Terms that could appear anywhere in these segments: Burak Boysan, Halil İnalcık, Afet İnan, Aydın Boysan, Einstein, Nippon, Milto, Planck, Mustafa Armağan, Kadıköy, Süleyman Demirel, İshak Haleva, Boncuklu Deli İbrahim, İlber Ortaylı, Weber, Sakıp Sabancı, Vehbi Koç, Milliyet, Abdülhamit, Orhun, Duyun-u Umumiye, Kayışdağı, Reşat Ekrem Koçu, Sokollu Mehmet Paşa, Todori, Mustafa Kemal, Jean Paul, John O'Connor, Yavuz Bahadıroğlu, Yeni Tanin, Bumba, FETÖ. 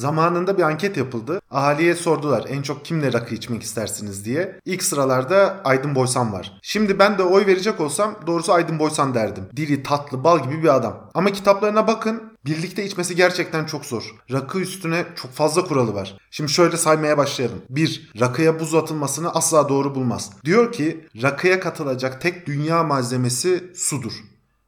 Zamanında bir anket yapıldı. Ahaliye sordular en çok kimle rakı içmek istersiniz diye. İlk sıralarda Aydın Boysan var. Şimdi ben de oy verecek olsam doğrusu Aydın Boysan derdim. Dili tatlı bal gibi bir adam. Ama kitaplarına bakın. Birlikte içmesi gerçekten çok zor. Rakı üstüne çok fazla kuralı var. Şimdi şöyle saymaya başlayalım. 1. Rakıya buz atılmasını asla doğru bulmaz. Diyor ki rakıya katılacak tek dünya malzemesi sudur.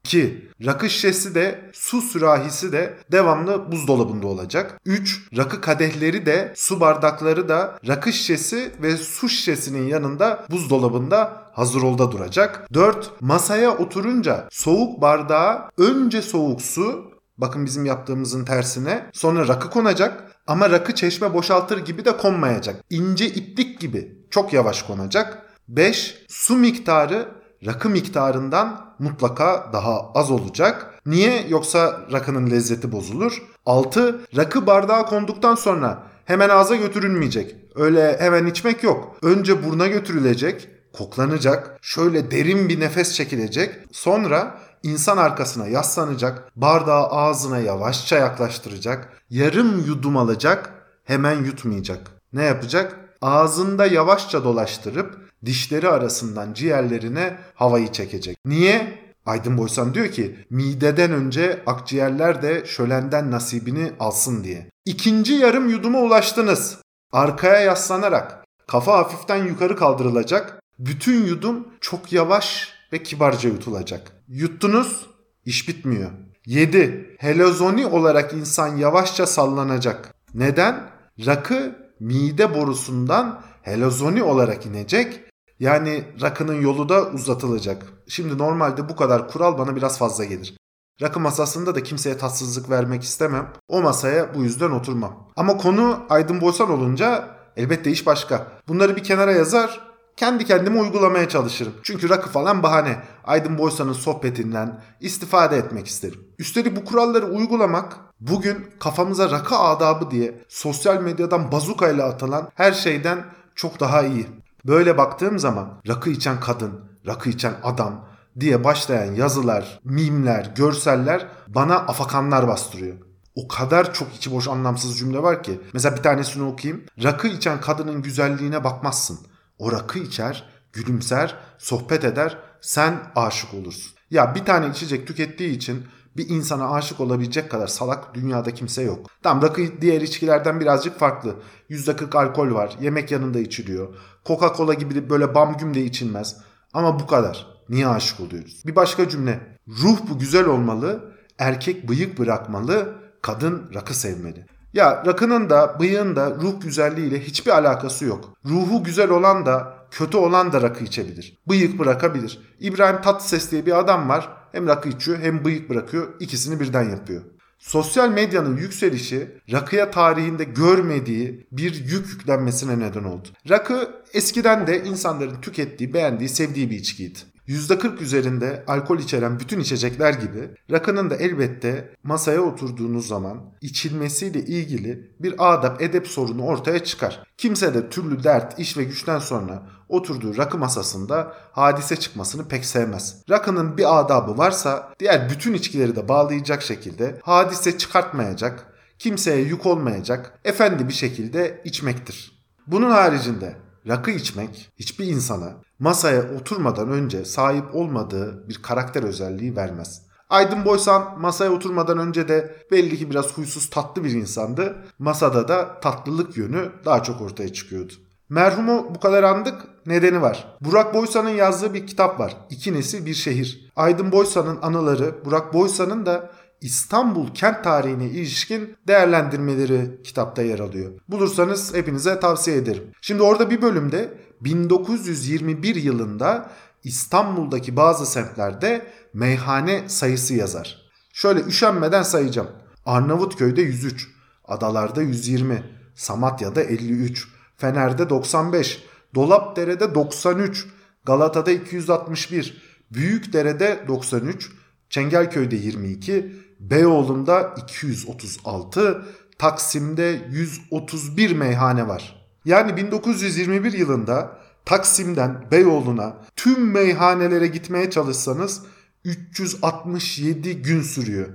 2. Rakı şişesi de su sürahisi de devamlı buzdolabında olacak. 3. Rakı kadehleri de su bardakları da rakı şişesi ve su şişesinin yanında buzdolabında hazır olda duracak. 4. Masaya oturunca soğuk bardağa önce soğuk su, bakın bizim yaptığımızın tersine, sonra rakı konacak ama rakı çeşme boşaltır gibi de konmayacak. İnce iplik gibi çok yavaş konacak. 5. Su miktarı rakı miktarından mutlaka daha az olacak. Niye? Yoksa rakının lezzeti bozulur. 6. Rakı bardağa konduktan sonra hemen ağza götürülmeyecek. Öyle hemen içmek yok. Önce burna götürülecek, koklanacak, şöyle derin bir nefes çekilecek. Sonra İnsan arkasına yaslanacak, bardağı ağzına yavaşça yaklaştıracak, yarım yudum alacak, hemen yutmayacak. Ne yapacak? Ağzında yavaşça dolaştırıp dişleri arasından ciğerlerine havayı çekecek. Niye? Aydın Boysan diyor ki mideden önce akciğerler de şölenden nasibini alsın diye. 2. yarım yuduma ulaştınız. Arkaya yaslanarak kafa hafiften yukarı kaldırılacak, bütün yudum çok yavaş ve kibarca yutulacak. Yuttunuz, iş bitmiyor. 7. Helozoni olarak insan yavaşça sallanacak. Neden? Rakı mide borusundan helozoni olarak inecek. Yani rakının yolu da uzatılacak. Şimdi normalde bu kadar kural bana biraz fazla gelir. Rakı masasında da kimseye tatsızlık vermek istemem. O masaya bu yüzden oturmam. Ama konu Aydın Boysan olunca elbette iş başka. Bunları bir kenara yazar, kendi kendime uygulamaya çalışırım. Çünkü rakı falan bahane. Aydın Boysan'ın sohbetinden istifade etmek isterim. Üstelik bu kuralları uygulamak bugün kafamıza rakı adabı diye sosyal medyadan bazukayla atılan her şeyden çok daha iyi. Böyle baktığım zaman rakı içen kadın, rakı içen adam diye başlayan yazılar, mimler, görseller bana afakanlar bastırıyor. O kadar çok içi boş anlamsız cümle var ki. Mesela bir tanesini okuyayım. Rakı içen kadının güzelliğine bakmazsın. O rakı içer, gülümser, sohbet eder, sen aşık olursun. Ya bir tane içecek tükettiği için bir insana aşık olabilecek kadar salak dünyada kimse yok. Tam rakı diğer içkilerden birazcık farklı. %40 alkol var, yemek yanında içiliyor. Coca-Cola gibi böyle bam güm de içilmez. Ama bu kadar. Niye aşık oluyoruz? Bir başka cümle. Ruh bu güzel olmalı, erkek bıyık bırakmalı, kadın rakı sevmeli. Ya rakının da bıyığın da ruh güzelliğiyle hiçbir alakası yok. Ruhu güzel olan da kötü olan da rakı içebilir. Bıyık bırakabilir. İbrahim Tatlıses diye bir adam var. Hem rakı içiyor hem bıyık bırakıyor. İkisini birden yapıyor. Sosyal medyanın yükselişi rakıya tarihinde görmediği bir yük yüklenmesine neden oldu. Rakı eskiden de insanların tükettiği, beğendiği, sevdiği bir içkiydi. %40 üzerinde alkol içeren bütün içecekler gibi rakının da elbette masaya oturduğunuz zaman içilmesiyle ilgili bir adab edep sorunu ortaya çıkar. Kimse de türlü dert, iş ve güçten sonra oturduğu rakı masasında hadise çıkmasını pek sevmez. Rakının bir adabı varsa diğer bütün içkileri de bağlayacak şekilde hadise çıkartmayacak, kimseye yük olmayacak, efendi bir şekilde içmektir. Bunun haricinde rakı içmek hiçbir insana masaya oturmadan önce sahip olmadığı bir karakter özelliği vermez. Aydın Boysan masaya oturmadan önce de belli ki biraz huysuz tatlı bir insandı. Masada da tatlılık yönü daha çok ortaya çıkıyordu. Merhumu bu kadar andık, nedeni var. Burak Boysan'ın yazdığı bir kitap var. İki Nesil Bir Şehir. Aydın Boysan'ın anıları, Burak Boysan'ın da İstanbul kent tarihine ilişkin değerlendirmeleri kitapta yer alıyor. Bulursanız hepinize tavsiye ederim. Şimdi orada bir bölümde 1921 yılında İstanbul'daki bazı semtlerde meyhane sayısı yazar. Şöyle üşenmeden sayacağım. Arnavutköy'de 103, Adalar'da 120, Samatya'da 53, Fener'de 95, Dolapdere'de 93, Galata'da 261, Büyükdere'de 93, Çengelköy'de 22, Beyoğlu'nda 236, Taksim'de 131 meyhane var. Yani 1921 yılında Taksim'den Beyoğlu'na tüm meyhanelere gitmeye çalışsanız 367 gün sürüyor.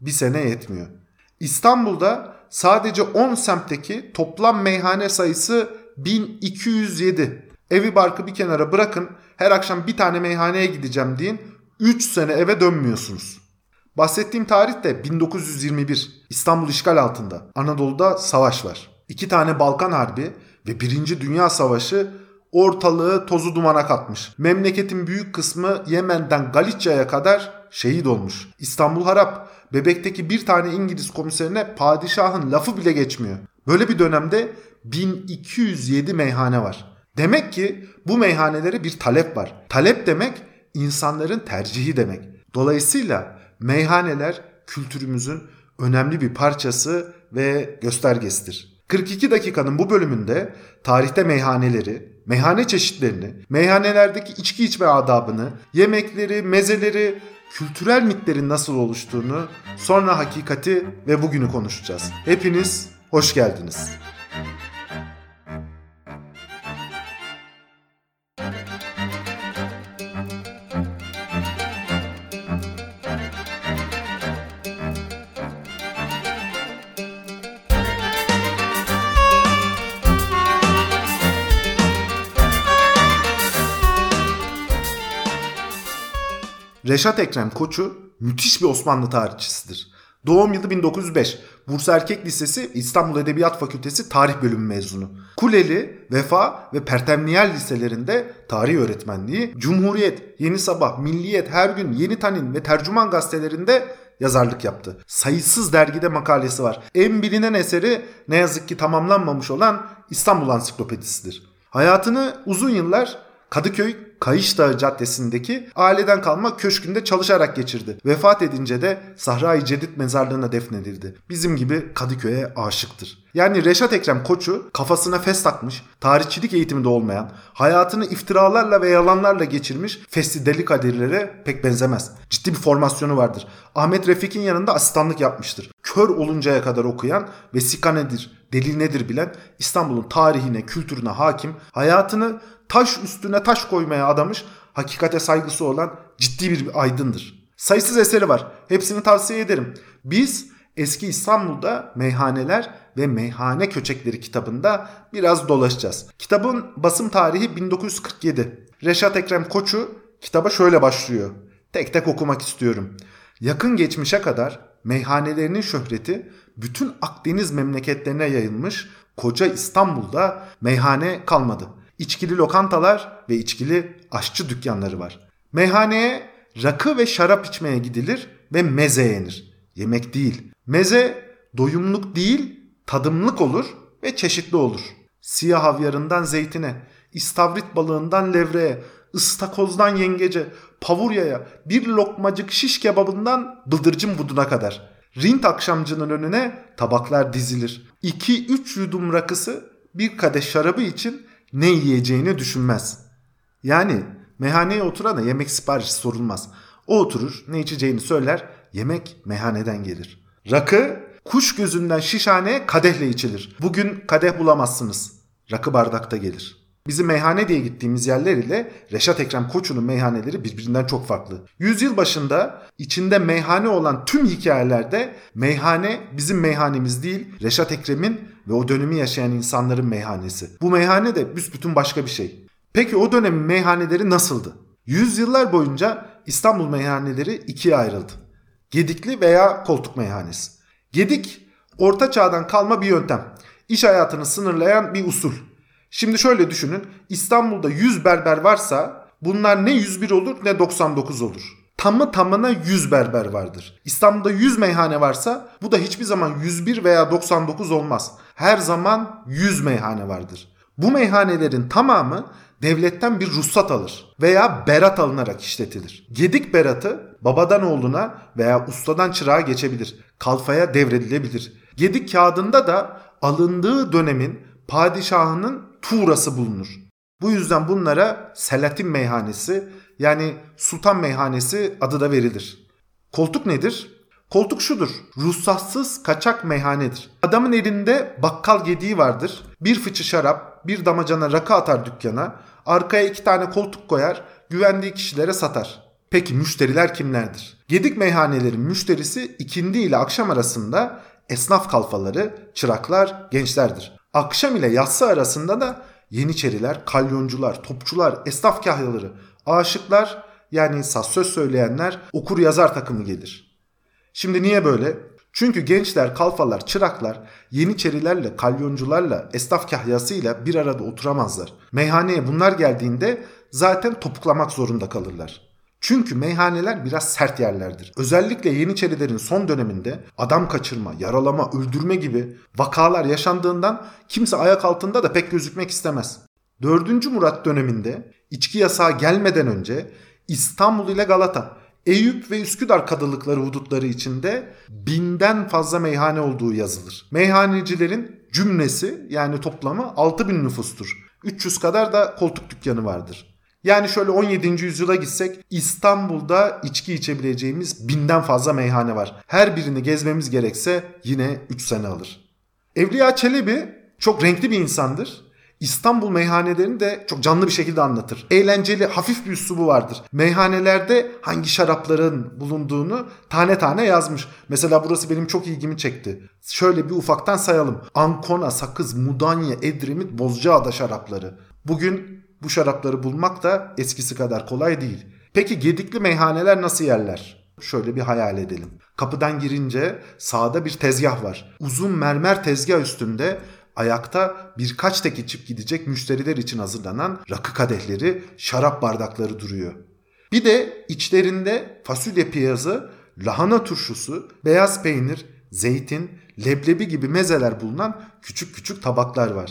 Bir sene yetmiyor. İstanbul'da sadece 10 semtteki toplam meyhane sayısı 1207. Evi barkı bir kenara bırakın, her akşam bir tane meyhaneye gideceğim deyin, 3 sene eve dönmüyorsunuz. Bahsettiğim tarih de 1921. İstanbul işgal altında. Anadolu'da savaş var. 2 tane Balkan Harbi ve 1. Dünya Savaşı ortalığı tozu dumana katmış. Memleketin büyük kısmı Yemen'den Galicia'ya kadar şehit olmuş. İstanbul harap. Bebekteki bir tane İngiliz komiserine padişahın lafı bile geçmiyor. Böyle bir dönemde 1207 meyhane var. Demek ki bu meyhanelere bir talep var. Talep demek insanların tercihi demek. Dolayısıyla meyhaneler kültürümüzün önemli bir parçası ve göstergesidir. 42 dakikanın bu bölümünde tarihte meyhaneleri, meyhane çeşitlerini, meyhanelerdeki içki içme adabını, yemekleri, mezeleri, kültürel mitlerin nasıl oluştuğunu, sonra hakikati ve bugünü konuşacağız. Hepiniz hoş geldiniz. Reşat Ekrem Koçu müthiş bir Osmanlı tarihçisidir. Doğum yılı 1905. Bursa Erkek Lisesi, İstanbul Edebiyat Fakültesi Tarih Bölümü mezunu. Kuleli, Vefa ve Pertemniyel liselerinde tarih öğretmenliği, Cumhuriyet, Yeni Sabah, Milliyet, Her Gün, Yeni Tanin ve Tercüman gazetelerinde yazarlık yaptı. Sayısız dergide makalesi var. En bilinen eseri ne yazık ki tamamlanmamış olan İstanbul Ansiklopedisidir. Hayatını uzun yıllar Kadıköy Kayışdağı Caddesi'ndeki aileden kalma köşkünde çalışarak geçirdi. Vefat edince de Sahra-i Cedid mezarlığına defnedildi. Bizim gibi Kadıköy'e aşıktır. Yani Reşat Ekrem Koçu kafasına fes takmış, tarihçilik eğitimi de olmayan, hayatını iftiralarla ve yalanlarla geçirmiş Fesli Deli Kadirlere pek benzemez. Ciddi bir formasyonu vardır. Ahmet Refik'in yanında asistanlık yapmıştır. Kör oluncaya kadar okuyan ve sika nedir, delil nedir bilen, İstanbul'un tarihine, kültürüne hakim, hayatını taş üstüne taş koymaya adamış, hakikate saygısı olan ciddi bir aydındır. Sayısız eseri var. Hepsini tavsiye ederim. Biz eski İstanbul'da meyhaneler ve meyhane köçekleri kitabında biraz dolaşacağız. Kitabın basım tarihi 1947. Reşat Ekrem Koçu kitaba şöyle başlıyor. Tek tek okumak istiyorum. Yakın geçmişe kadar meyhanelerinin şöhreti bütün Akdeniz memleketlerine yayılmış, koca İstanbul'da meyhane kalmadı. İçkili lokantalar ve içkili aşçı dükkanları var. Meyhaneye rakı ve şarap içmeye gidilir ve meze yenir. Yemek değil. Meze doyumluk değil, tadımlık olur ve çeşitli olur. Siyah havyarından zeytine, istavrit balığından levreye, ıstakozdan yengece, pavuryaya, bir lokmacık şiş kebabından bıldırcın buduna kadar. Rint akşamcının önüne tabaklar dizilir. 2-3 yudum rakısı bir kadeh şarabı için ne yiyeceğini düşünmez. Yani meyhaneye oturana yemek siparişi sorulmaz. O oturur, ne içeceğini söyler, yemek meyhaneden gelir. Rakı kuş gözünden şişhaneye kadehle içilir. Bugün kadeh bulamazsınız. Rakı bardakta gelir. Bizim meyhane diye gittiğimiz yerler ile Reşat Ekrem Koçu'nun meyhaneleri birbirinden çok farklı. Yüzyıl başında içinde meyhane olan tüm hikayelerde meyhane bizim meyhanemiz değil, Reşat Ekrem'in ve o dönemi yaşayan insanların meyhanesi. Bu meyhane de büsbütün başka bir şey. Peki o dönemin meyhaneleri nasıldı? Yüzyıllar boyunca İstanbul meyhaneleri ikiye ayrıldı. Gedikli veya koltuk meyhanesi. Gedik, orta çağdan kalma bir yöntem. İş hayatını sınırlayan bir usul. Şimdi şöyle düşünün. İstanbul'da 100 berber varsa bunlar ne 101 olur ne 99 olur. Tamı tamına 100 berber vardır. İstanbul'da 100 meyhane varsa bu da hiçbir zaman 101 veya 99 olmaz. Her zaman 100 meyhane vardır. Bu meyhanelerin tamamı devletten bir ruhsat alır veya berat alınarak işletilir. Gedik beratı babadan oğluna veya ustadan çırağa geçebilir. Kalfaya devredilebilir. Gedik kağıdında da alındığı dönemin padişahının tuğrası bulunur. Bu yüzden bunlara Selatin meyhanesi, yani Sultan meyhanesi adı da verilir. Koltuk nedir? Koltuk şudur. Ruhsatsız kaçak meyhanedir. Adamın elinde bakkal gediği vardır. Bir fıçı şarap, bir damacana rakı atar dükkana. Arkaya 2 tane koltuk koyar. Güvendiği kişilere satar. Peki müşteriler kimlerdir? Gedik meyhanelerin müşterisi ikindi ile akşam arasında esnaf kalfaları, çıraklar, gençlerdir. Akşam ile yatsı arasında da Yeniçeriler, kalyoncular, topçular, esnaf kahyaları, aşıklar yani saz söz söyleyenler, okur yazar takımı gelir. Şimdi niye böyle? Çünkü gençler, kalfalar, çıraklar Yeniçerilerle, kalyoncularla, esnaf kahyasıyla bir arada oturamazlar. Meyhaneye bunlar geldiğinde zaten topuklamak zorunda kalırlar. Çünkü meyhaneler biraz sert yerlerdir. Özellikle Yeniçerilerin son döneminde adam kaçırma, yaralama, öldürme gibi vakalar yaşandığından kimse ayak altında da pek gözükmek istemez. 4. Murat döneminde içki yasağı gelmeden önce İstanbul ile Galata, Eyüp ve Üsküdar kadılıkları hudutları içinde 1000'den fazla meyhane olduğu yazılır. Meyhanecilerin cümlesi yani toplamı 6000 nüfustur. 300 kadar da koltuk dükkanı vardır. Yani şöyle 17. yüzyıla gitsek İstanbul'da içki içebileceğimiz 1000'den fazla meyhane var. Her birini gezmemiz gerekse yine 3 sene alır. Evliya Çelebi çok renkli bir insandır. İstanbul meyhanelerini de çok canlı bir şekilde anlatır. Eğlenceli, hafif bir üslubu vardır. Meyhanelerde hangi şarapların bulunduğunu tane tane yazmış. Mesela burası benim çok ilgimi çekti. Şöyle bir ufaktan sayalım. Ankona, Sakız, Mudanya, Edremit, Bozcaada şarapları. Bugün bu şarapları bulmak da eskisi kadar kolay değil. Peki Gedikli meyhaneler nasıl yerler? Şöyle bir hayal edelim. Kapıdan girince sağda bir tezgah var. Uzun mermer tezgah üstünde ayakta birkaç tek içip gidecek müşteriler için hazırlanan rakı kadehleri, şarap bardakları duruyor. Bir de içlerinde fasulye piyazı, lahana turşusu, beyaz peynir, zeytin, leblebi gibi mezeler bulunan küçük küçük tabaklar var.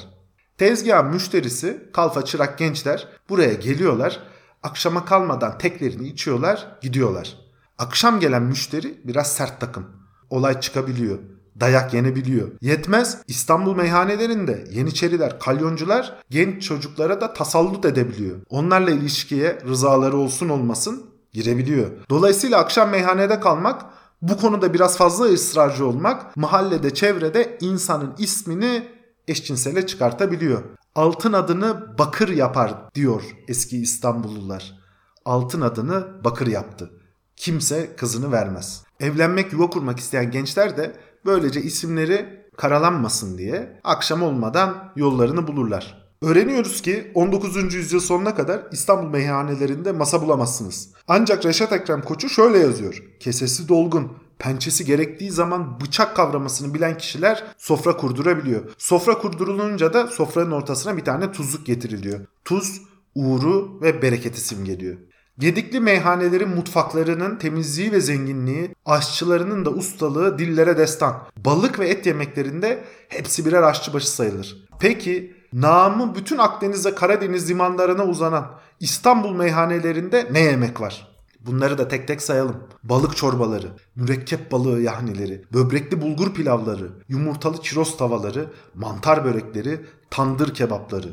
Tezgahın müşterisi, kalfa çırak gençler buraya geliyorlar, akşama kalmadan teklerini içiyorlar, gidiyorlar. Akşam gelen müşteri biraz sert takım. Olay çıkabiliyor, dayak yenebiliyor. Yetmez, İstanbul meyhanelerinde Yeniçeriler, kalyoncular genç çocuklara da tasallut edebiliyor. Onlarla ilişkiye rızaları olsun olmasın girebiliyor. Dolayısıyla akşam meyhanede kalmak, bu konuda biraz fazla ısrarcı olmak, mahallede, çevrede insanın ismini eşcinsele çıkartabiliyor. Altın adını bakır yapar diyor eski İstanbullular. Altın adını bakır yaptı. Kimse kızını vermez. Evlenmek, yuva kurmak isteyen gençler de böylece isimleri karalanmasın diye akşam olmadan yollarını bulurlar. Öğreniyoruz ki 19. yüzyıl sonuna kadar İstanbul meyhanelerinde masa bulamazsınız. Ancak Reşat Ekrem Koçu şöyle yazıyor. Kesesi dolgun, pençesi gerektiği zaman bıçak kavramasını bilen kişiler sofra kurdurabiliyor. Sofra kurdurulunca da sofranın ortasına bir tane tuzluk getiriliyor. Tuz, uğru ve bereketi simgeliyor. Gedikli meyhanelerin mutfaklarının temizliği ve zenginliği, aşçılarının da ustalığı dillere destan. Balık ve et yemeklerinde hepsi birer aşçıbaşı sayılır. Peki namı bütün Akdeniz ve Karadeniz limanlarına uzanan İstanbul meyhanelerinde ne yemek var? Bunları da tek tek sayalım. Balık çorbaları, mürekkep balığı yahnileri, böbrekli bulgur pilavları, yumurtalı çiroz tavaları, mantar börekleri, tandır kebapları.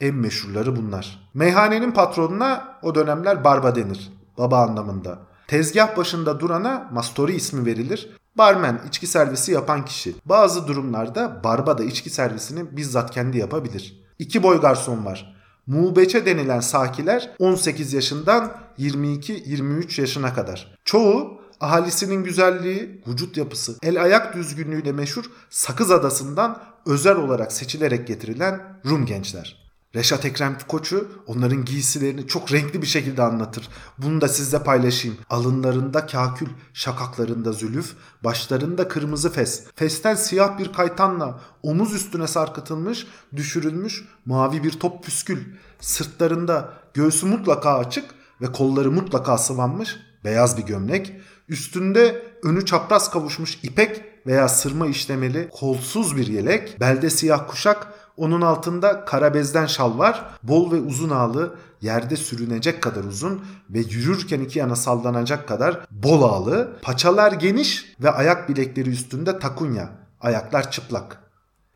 En meşhurları bunlar. Meyhanenin patronuna o dönemler barba denir. Baba anlamında. Tezgah başında durana mastori ismi verilir. Barmen, içki servisi yapan kişi. Bazı durumlarda barba da içki servisini bizzat kendi yapabilir. 2 boy garson var. Muğbeçe denilen sakiler 18 yaşından 22-23 yaşına kadar. Çoğu ahalisinin güzelliği, vücut yapısı, el ayak düzgünlüğüyle meşhur Sakız Adası'ndan özel olarak seçilerek getirilen Rum gençler. Reşat Ekrem Koçu onların giysilerini çok renkli bir şekilde anlatır. Bunu da sizle paylaşayım. Alınlarında kakül, şakaklarında zülüf, başlarında kırmızı fes. Festen siyah bir kaytanla omuz üstüne sarkıtılmış, düşürülmüş mavi bir top püskül. Sırtlarında göğsü mutlaka açık ve kolları mutlaka sıvanmış beyaz bir gömlek. Üstünde önü çapraz kavuşmuş ipek veya sırma işlemeli kolsuz bir yelek. Belde siyah kuşak. Onun altında kara bezden şal var, bol ve uzun ağlı, yerde sürünecek kadar uzun ve yürürken iki yana sallanacak kadar bol ağlı, paçalar geniş ve ayak bilekleri üstünde takunya, ayaklar çıplak.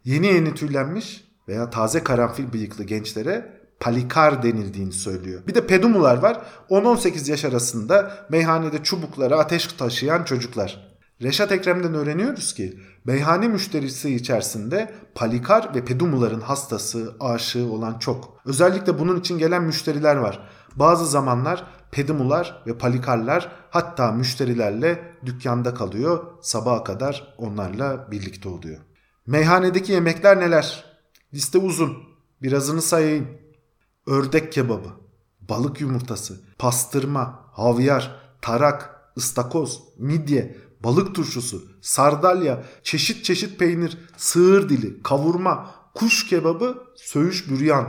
Yeni tüylenmiş veya taze karanfil bıyıklı gençlere palikar denildiğini söylüyor. Bir de pedumular var, 10-18 yaş arasında meyhanede çubuklara ateş taşıyan çocuklar. Reşat Ekrem'den öğreniyoruz ki meyhane müşterisi içerisinde palikar ve pedumuların hastası, aşığı olan çok. Özellikle bunun için gelen müşteriler var. Bazı zamanlar pedamular ve palikarlar hatta müşterilerle dükkanda kalıyor, sabaha kadar onlarla birlikte oluyor. Meyhanedeki yemekler neler? Liste uzun, birazını sayayım. Ördek kebabı, balık yumurtası, pastırma, havyar, tarak, ıstakoz, midye, balık turşusu, sardalya, çeşit çeşit peynir, sığır dili, kavurma, kuş kebabı, söğüş büryan.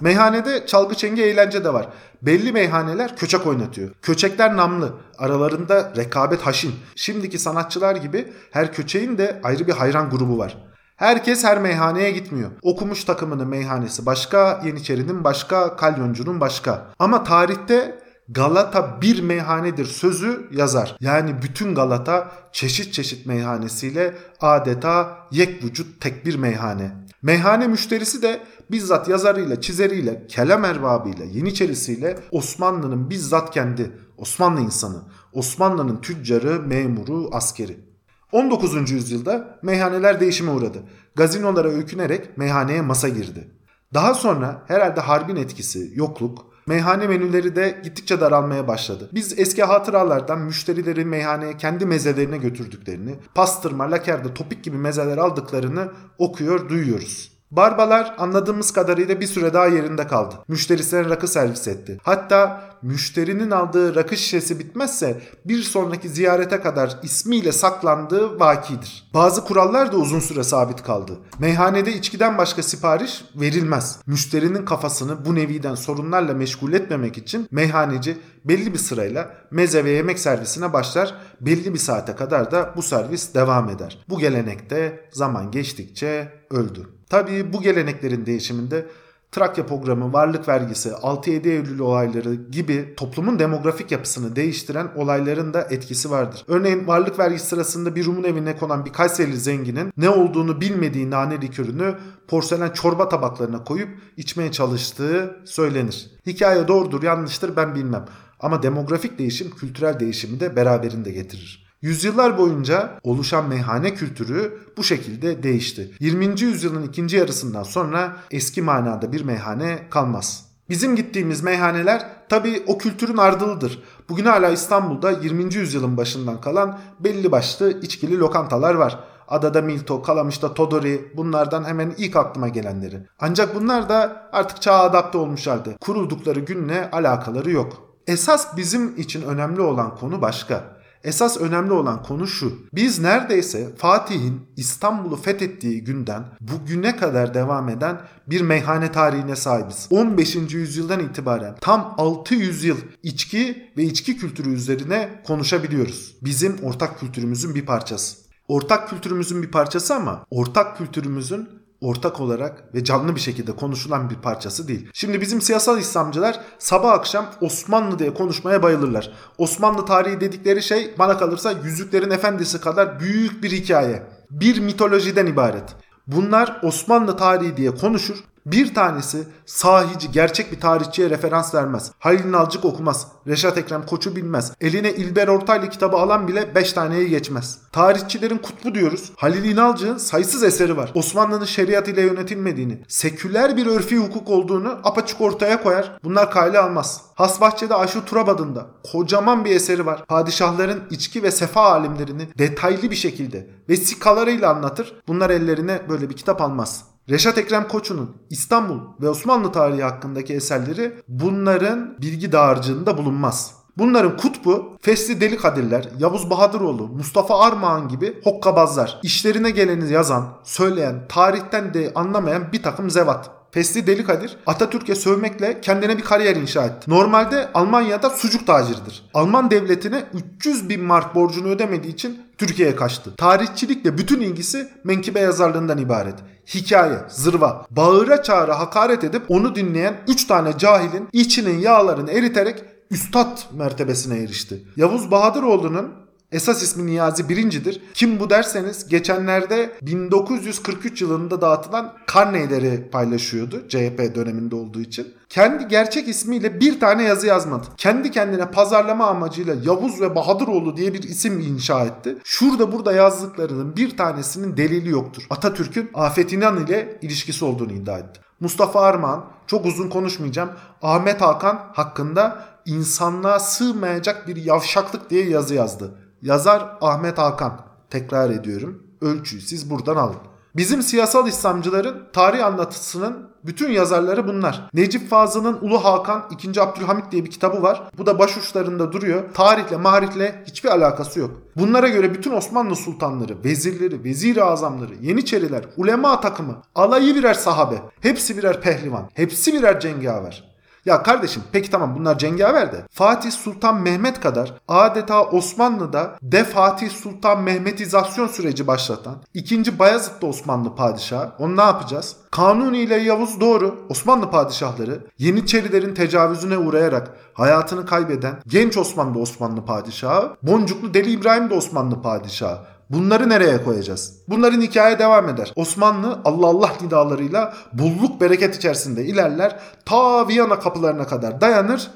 Meyhanede çalgı çengi eğlence de var. Belli meyhaneler köçek oynatıyor. Köçekler namlı. Aralarında rekabet haşin. Şimdiki sanatçılar gibi her köçeğin de ayrı bir hayran grubu var. Herkes her meyhaneye gitmiyor. Okumuş takımının meyhanesi başka, Yeniçeri'nin başka, Kalyoncunun başka. Ama tarihte Galata bir meyhanedir sözü yazar. Yani bütün Galata çeşit çeşit meyhanesiyle adeta yek vücut tek bir meyhane. Meyhane müşterisi de bizzat yazarıyla, çizeriyle, kelam erbabıyla, Yeniçerisiyle Osmanlı'nın bizzat kendi, Osmanlı insanı, Osmanlı'nın tüccarı, memuru, askeri. 19. yüzyılda meyhaneler değişime uğradı. Gazinolara öykünerek meyhaneye masa girdi. Daha sonra herhalde harbin etkisi, yokluk, meyhane menüleri de gittikçe daralmaya başladı. Biz eski hatıralardan müşterileri meyhaneye kendi mezelerine götürdüklerini, pastırma, lakerde, topik gibi mezeler aldıklarını okuyor, duyuyoruz. Barbalar anladığımız kadarıyla bir süre daha yerinde kaldı. Müşterisine rakı servis etti. Hatta müşterinin aldığı rakı şişesi bitmezse bir sonraki ziyarete kadar ismiyle saklandığı vakidir. Bazı kurallar da uzun süre sabit kaldı. Meyhanede içkiden başka sipariş verilmez. Müşterinin kafasını bu neviden sorunlarla meşgul etmemek için meyhaneci belli bir sırayla meze ve yemek servisine başlar. Belli bir saate kadar da bu servis devam eder. Bu gelenek de zaman geçtikçe öldü. Tabii bu geleneklerin değişiminde Trakya Programı, Varlık Vergisi, 6-7 Eylül olayları gibi toplumun demografik yapısını değiştiren olayların da etkisi vardır. Örneğin Varlık Vergisi sırasında bir Rum'un evine konan bir Kayserili zenginin ne olduğunu bilmediği nane likörünü porselen çorba tabaklarına koyup içmeye çalıştığı söylenir. Hikaye doğrudur, yanlıştır ben bilmem ama demografik değişim kültürel değişimi de beraberinde getirir. Yüzyıllar boyunca oluşan meyhane kültürü bu şekilde değişti. 20. yüzyılın ikinci yarısından sonra eski manada bir meyhane kalmaz. Bizim gittiğimiz meyhaneler tabii o kültürün ardılıdır. Bugün hala İstanbul'da 20. yüzyılın başından kalan belli başlı içkili lokantalar var. Adada Milto, Kalamış'ta Todori, bunlardan hemen ilk aklıma gelenleri. Ancak bunlar da artık çağa adapte olmuşlardı. Kuruldukları günle alakaları yok. Esas bizim için önemli olan konu başka. Esas önemli olan konu şu. Biz neredeyse Fatih'in İstanbul'u fethettiği günden bugüne kadar devam eden bir meyhane tarihine sahibiz. 15. yüzyıldan itibaren tam 600 yıl içki ve içki kültürü üzerine konuşabiliyoruz. Bizim ortak kültürümüzün bir parçası. Ortak kültürümüzün bir parçası ama ortak kültürümüzün ortak olarak ve canlı bir şekilde konuşulan bir parçası değil. Şimdi bizim siyasal İslamcılar sabah akşam Osmanlı diye konuşmaya bayılırlar. Osmanlı tarihi dedikleri şey bana kalırsa Yüzüklerin Efendisi kadar büyük bir hikaye. Bir mitolojiden ibaret. Bunlar Osmanlı tarihi diye konuşur. Bir tanesi sahici, gerçek bir tarihçiye referans vermez. Halil İnalcık okumaz. Reşat Ekrem Koçu bilmez. Eline İlber Ortaylı kitabı alan bile 5 taneyi geçmez. Tarihçilerin kutbu diyoruz. Halil İnalcık'ın sayısız eseri var. Osmanlı'nın şeriat ile yönetilmediğini, seküler bir örfi hukuk olduğunu apaçık ortaya koyar. Bunlar kale almaz. Hasbahçe'de Aşı Turab adında kocaman bir eseri var. Padişahların içki ve sefa alimlerini detaylı bir şekilde vesikalarıyla anlatır. Bunlar ellerine böyle bir kitap almaz. Reşat Ekrem Koçu'nun İstanbul ve Osmanlı tarihi hakkındaki eserleri bunların bilgi dağarcığında bulunmaz. Bunların kutbu Fesli Deli Kadirler, Yavuz Bahadıroğlu, Mustafa Armağan gibi hokkabazlar. İşlerine geleni yazan, söyleyen, tarihten de anlamayan bir takım zevat. Fesli Deli Kadir Atatürk'e sövmekle kendine bir kariyer inşa etti. Normalde Almanya'da sucuk taciridir. Alman devletine 300 bin mark borcunu ödemediği için Türkiye'ye kaçtı. Tarihçilikle bütün ilgisi menkıbe yazarlığından ibaret. Hikaye, zırva, bağıra çağıra hakaret edip onu dinleyen 3 tane cahilin içinin yağlarını eriterek üstad mertebesine erişti. Yavuz Bahadıroğlu'nun esas ismi Niyazi Birinci'dir. Kim bu derseniz geçenlerde 1943 yılında dağıtılan karneleri paylaşıyordu. CHP döneminde olduğu için. Kendi gerçek ismiyle bir tane yazı yazmadı. Kendi kendine pazarlama amacıyla Yavuz ve Bahadıroğlu diye bir isim inşa etti. Şurada burada yazdıklarının bir tanesinin delili yoktur. Atatürk'ün Afet İnan ile ilişkisi olduğunu iddia etti. Mustafa Armağan, çok uzun konuşmayacağım, Ahmet Hakan hakkında insanlığa sığmayacak bir yavşaklık diye yazı yazdı. Yazar Ahmet Hakan. Tekrar ediyorum, ölçüyü siz buradan alın. Bizim siyasal İslamcıların tarih anlatısının bütün yazarları bunlar. Necip Fazıl'ın Ulu Hakan 2. Abdülhamit diye bir kitabı var. Bu da başuçlarında duruyor. Tarihle mahrihle hiçbir alakası yok. Bunlara göre bütün Osmanlı sultanları, vezirleri, vezir-i azamları, yeniçeriler, ulema takımı, alayı birer sahabe, hepsi birer pehlivan, hepsi birer cengaver. Ya kardeşim peki tamam bunlar cengaver de Fatih Sultan Mehmet kadar adeta Osmanlı'da de Fatih Sultan Mehmetizasyon süreci başlatan 2. Bayezid'de Osmanlı padişahı. Onu ne yapacağız? Kanuni ile Yavuz doğru Osmanlı padişahları, Yeniçerilerin tecavüzüne uğrayarak hayatını kaybeden genç Osmanlı Osmanlı padişahı, Boncuklu Deli İbrahim de Osmanlı padişahı. Bunları nereye koyacağız? Bunların hikaye devam eder. Osmanlı Allah Allah nidalarıyla bolluk bereket içerisinde ilerler. Ta Viyana kapılarına kadar dayanır.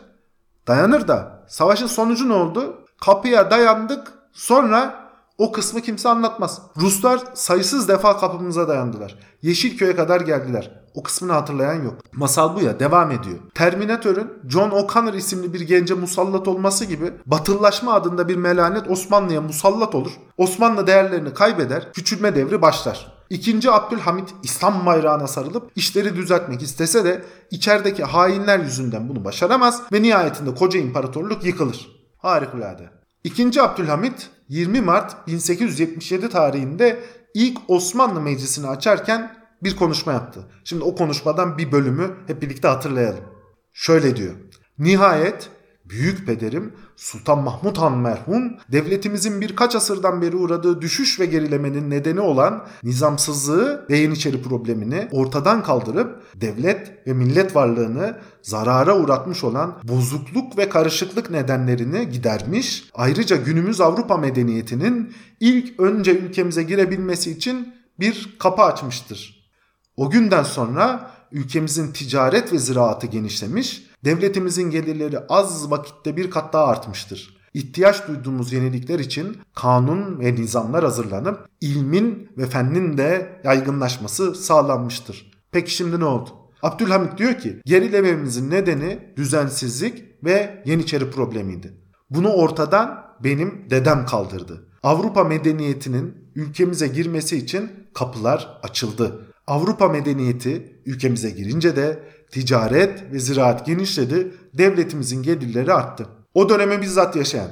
Dayanır da savaşın sonucu ne oldu? Kapıya dayandık. Sonra o kısmı kimse anlatmaz. Ruslar sayısız defa kapımıza dayandılar. Yeşilköy'e kadar geldiler. O kısmını hatırlayan yok. Masal bu ya, devam ediyor. Terminatör'ün John O'Connor isimli bir gence musallat olması gibi batılılaşma adında bir melanet Osmanlı'ya musallat olur. Osmanlı değerlerini kaybeder, küçülme devri başlar. 2. Abdülhamit İslam bayrağına sarılıp işleri düzeltmek istese de içerideki hainler yüzünden bunu başaramaz ve nihayetinde koca imparatorluk yıkılır. Harikulade. 2. Abdülhamit 20 Mart 1877 tarihinde ilk Osmanlı Meclisi'ni açarken bir konuşma yaptı. Şimdi o konuşmadan bir bölümü hep birlikte hatırlayalım. Şöyle diyor. Nihayet büyükpederim Sultan Mahmud Han merhum devletimizin birkaç asırdan beri uğradığı düşüş ve gerilemenin nedeni olan nizamsızlığı ve Yeniçeri problemini ortadan kaldırıp devlet ve millet varlığını zarara uğratmış olan bozukluk ve karışıklık nedenlerini gidermiş. Ayrıca günümüz Avrupa medeniyetinin ilk önce ülkemize girebilmesi için bir kapı açmıştır. O günden sonra ülkemizin ticaret ve ziraatı genişlemiş, devletimizin gelirleri az vakitte bir kat daha artmıştır. İhtiyaç duyduğumuz yenilikler için kanun ve nizamlar hazırlanıp ilmin ve fennin de yaygınlaşması sağlanmıştır. Peki şimdi ne oldu? Abdülhamit diyor ki gerilememizin nedeni düzensizlik ve Yeniçeri problemiydi. Bunu ortadan benim dedem kaldırdı. Avrupa medeniyetinin ülkemize girmesi için kapılar açıldı. Avrupa medeniyeti ülkemize girince de ticaret ve ziraat genişledi, devletimizin gelirleri arttı. O dönemi bizzat yaşayan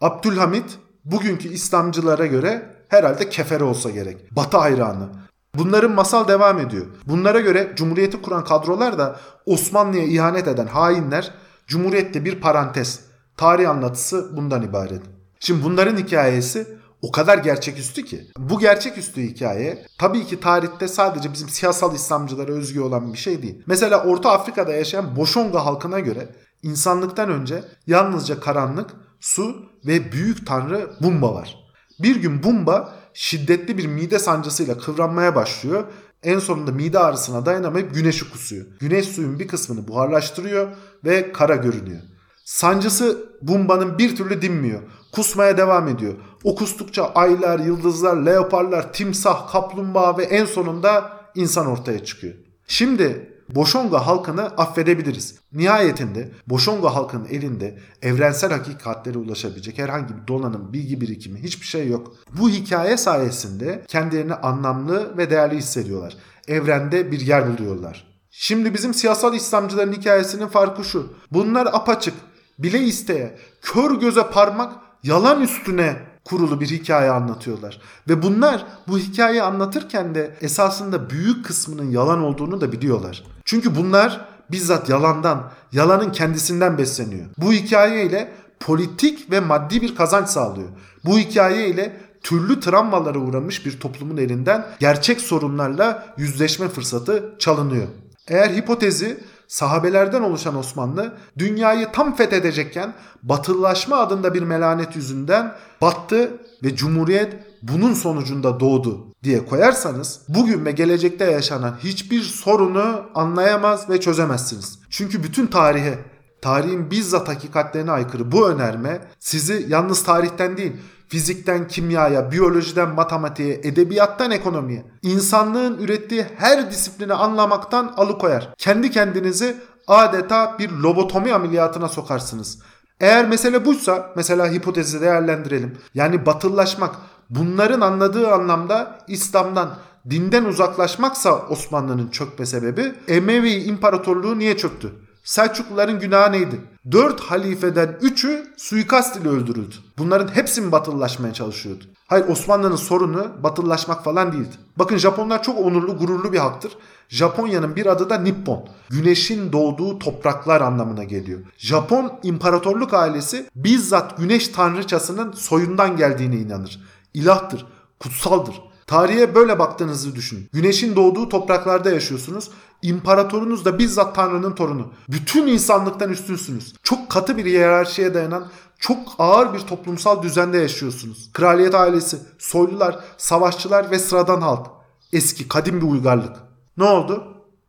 Abdülhamit bugünkü İslamcılara göre herhalde kefere olsa gerek. Batı hayranı. Bunların masal devam ediyor. Bunlara göre Cumhuriyeti kuran kadrolar da Osmanlı'ya ihanet eden hainler, Cumhuriyet'te bir parantez. Tarih anlatısı bundan ibaret. Şimdi bunların hikayesi o kadar gerçeküstü ki. Bu gerçeküstü hikaye tabii ki tarihte sadece bizim siyasal İslamcılara özgü olan bir şey değil. Mesela Orta Afrika'da yaşayan Boşonga halkına göre insanlıktan önce yalnızca karanlık, su ve büyük tanrı Bumba var. Bir gün Bumba şiddetli bir mide sancısıyla kıvranmaya başlıyor. En sonunda mide ağrısına dayanamayıp güneşi kusuyor. Güneş suyun bir kısmını buharlaştırıyor ve kara görünüyor. Sancısı Bumba'nın bir türlü dinmiyor. Kusmaya devam ediyor. O kustukça aylar, yıldızlar, leoparlar, timsah, kaplumbağa ve en sonunda insan ortaya çıkıyor. Şimdi Boşonga halkını affedebiliriz. Nihayetinde Boşonga halkının elinde evrensel hakikatlere ulaşabilecek herhangi bir donanım, bilgi birikimi hiçbir şey yok. Bu hikaye sayesinde kendilerini anlamlı ve değerli hissediyorlar. Evrende bir yer buluyorlar. Şimdi bizim siyasal İslamcıların hikayesinin farkı şu. Bunlar apaçık, bile isteye, kör göze parmak, yalan üstüne kurulu bir hikaye anlatıyorlar. Ve bunlar bu hikayeyi anlatırken de esasında büyük kısmının yalan olduğunu da biliyorlar. Çünkü bunlar bizzat yalandan, yalanın kendisinden besleniyor. Bu hikayeyle politik ve maddi bir kazanç sağlıyor. Bu hikayeyle türlü travmalara uğramış bir toplumun elinden gerçek sorunlarla yüzleşme fırsatı çalınıyor. Eğer hipotezi sahabelerden oluşan Osmanlı dünyayı tam fethedecekken batılılaşma adında bir melanet yüzünden battı ve Cumhuriyet bunun sonucunda doğdu diye koyarsanız bugün ve gelecekte yaşanan hiçbir sorunu anlayamaz ve çözemezsiniz. Çünkü bütün tarihe, tarihin bizzat hakikatlerine aykırı bu önerme sizi yalnız tarihten değil, fizikten kimyaya, biyolojiden matematiğe, edebiyattan ekonomiye, insanlığın ürettiği her disiplini anlamaktan alıkoyar. Kendi kendinizi adeta bir lobotomi ameliyatına sokarsınız. Eğer mesele buysa, mesela hipotezi değerlendirelim. Yani batıllaşmak, bunların anladığı anlamda İslam'dan, dinden uzaklaşmaksa Osmanlı'nın çökme sebebi, Emevi İmparatorluğu niye çöktü? Selçukluların günahı neydi? 4 halifeden 3'ü suikast ile öldürüldü. Bunların hepsi mi batılılaşmaya çalışıyordu? Hayır, Osmanlı'nın sorunu batılılaşmak falan değildi. Bakın, Japonlar çok onurlu, gururlu bir halktır. Japonya'nın bir adı da Nippon. Güneşin doğduğu topraklar anlamına geliyor. Japon imparatorluk ailesi bizzat güneş tanrıçasının soyundan geldiğine inanır. İlahtır, kutsaldır. Tarihe böyle baktığınızı düşünün. Güneşin doğduğu topraklarda yaşıyorsunuz. İmparatorunuz da bizzat Tanrı'nın torunu. Bütün insanlıktan üstünsünüz. Çok katı bir hiyerarşiye dayanan, çok ağır bir toplumsal düzende yaşıyorsunuz. Kraliyet ailesi, soylular, savaşçılar ve sıradan halk. Eski, kadim bir uygarlık. Ne oldu?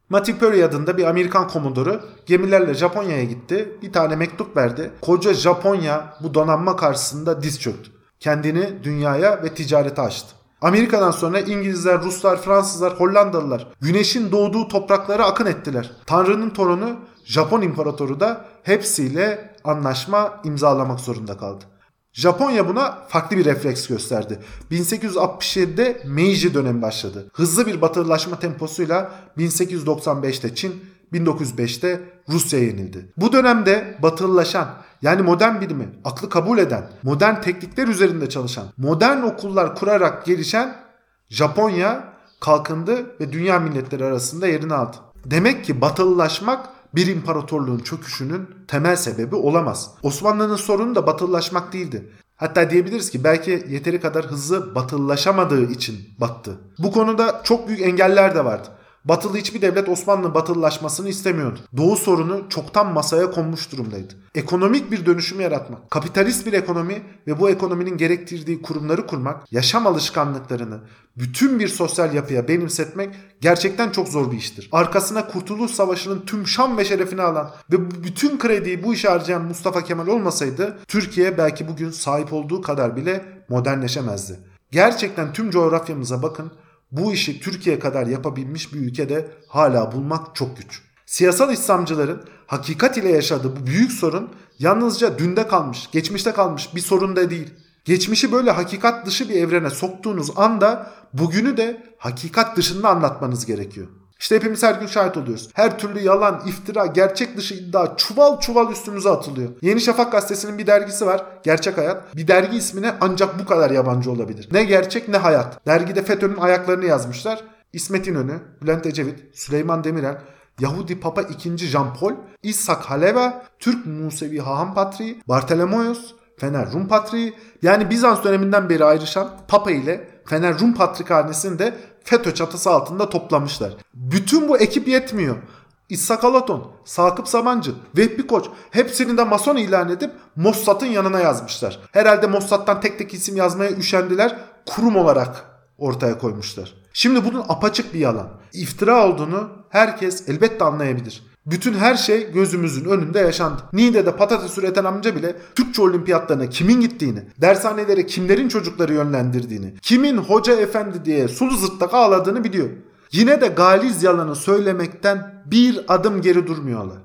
Matthew Perry adında bir Amerikan komodoru gemilerle Japonya'ya gitti. Bir tane mektup verdi. Koca Japonya bu donanma karşısında diz çöktü. Kendini dünyaya ve ticarete açtı. Amerika'dan sonra İngilizler, Ruslar, Fransızlar, Hollandalılar güneşin doğduğu topraklara akın ettiler. Tanrı'nın torunu Japon imparatoru da hepsiyle anlaşma imzalamak zorunda kaldı. Japonya buna farklı bir refleks gösterdi. 1867'de Meiji dönemi başladı. Hızlı bir batılılaşma temposuyla 1895'te Çin, 1905'te Rusya yenildi. Bu dönemde batılılaşan, yani modern bilimi, aklı kabul eden, modern teknikler üzerinde çalışan, modern okullar kurarak gelişen Japonya kalkındı ve dünya milletleri arasında yerini aldı. Demek ki batılılaşmak bir imparatorluğun çöküşünün temel sebebi olamaz. Osmanlı'nın sorunu da batılılaşmak değildi. Hatta diyebiliriz ki belki yeteri kadar hızlı batılılaşamadığı için battı. Bu konuda çok büyük engeller de vardı. Batılı hiçbir devlet Osmanlı batılılaşmasını istemiyordu. Doğu sorunu çoktan masaya konmuş durumdaydı. Ekonomik bir dönüşümü yaratmak, kapitalist bir ekonomi ve bu ekonominin gerektirdiği kurumları kurmak, yaşam alışkanlıklarını bütün bir sosyal yapıya benimsetmek gerçekten çok zor bir iştir. Arkasına Kurtuluş Savaşı'nın tüm şan ve şerefini alan ve bütün krediyi bu işe harcayan Mustafa Kemal olmasaydı Türkiye belki bugün sahip olduğu kadar bile modernleşemezdi. Gerçekten tüm coğrafyamıza bakın. Bu işi Türkiye kadar yapabilmiş bir ülkede hala bulmak çok güç. Siyasal İslamcıların hakikat ile yaşadığı bu büyük sorun yalnızca dünde kalmış, geçmişte kalmış bir sorun da değil. Geçmişi böyle hakikat dışı bir evrene soktuğunuz anda bugünü de hakikat dışında anlatmanız gerekiyor. İşte hepimiz her gün şahit oluyoruz. Her türlü yalan, iftira, gerçek dışı iddia çuval çuval üstümüze atılıyor. Yeni Şafak gazetesinin bir dergisi var, Gerçek Hayat. Bir dergi ismine ancak bu kadar yabancı olabilir. Ne gerçek ne hayat. Dergide FETÖ'nün ayaklarını yazmışlar. İsmet İnönü, Bülent Ecevit, Süleyman Demirel, Yahudi Papa II. Jean Paul, İshak Haleva, Türk Musevi Haham Patriği, Bartolomeos, Fener Rum Patriği. Yani Bizans döneminden beri ayrışan Papa ile Fener Rum Patrikhanesi'ni de FETÖ çatısı altında toplamışlar. Bütün bu ekip yetmiyor. İshak Alaton, Sakıp Sabancı, Vehbi Koç hepsini de mason ilan edip Mossad'ın yanına yazmışlar. Herhalde Mossad'dan tek tek isim yazmaya üşendiler. Kurum olarak ortaya koymuşlar. Şimdi bunun apaçık bir yalan, iftira olduğunu herkes elbette anlayabilir. Bütün her şey gözümüzün önünde yaşandı. Niğde'de patates üreten amca bile Türkçe olimpiyatlarına kimin gittiğini, dershanelere kimlerin çocukları yönlendirdiğini, kimin hoca efendi diye sulu zırtlak ağladığını biliyor. Yine de galiz yalanı söylemekten bir adım geri durmuyorlar.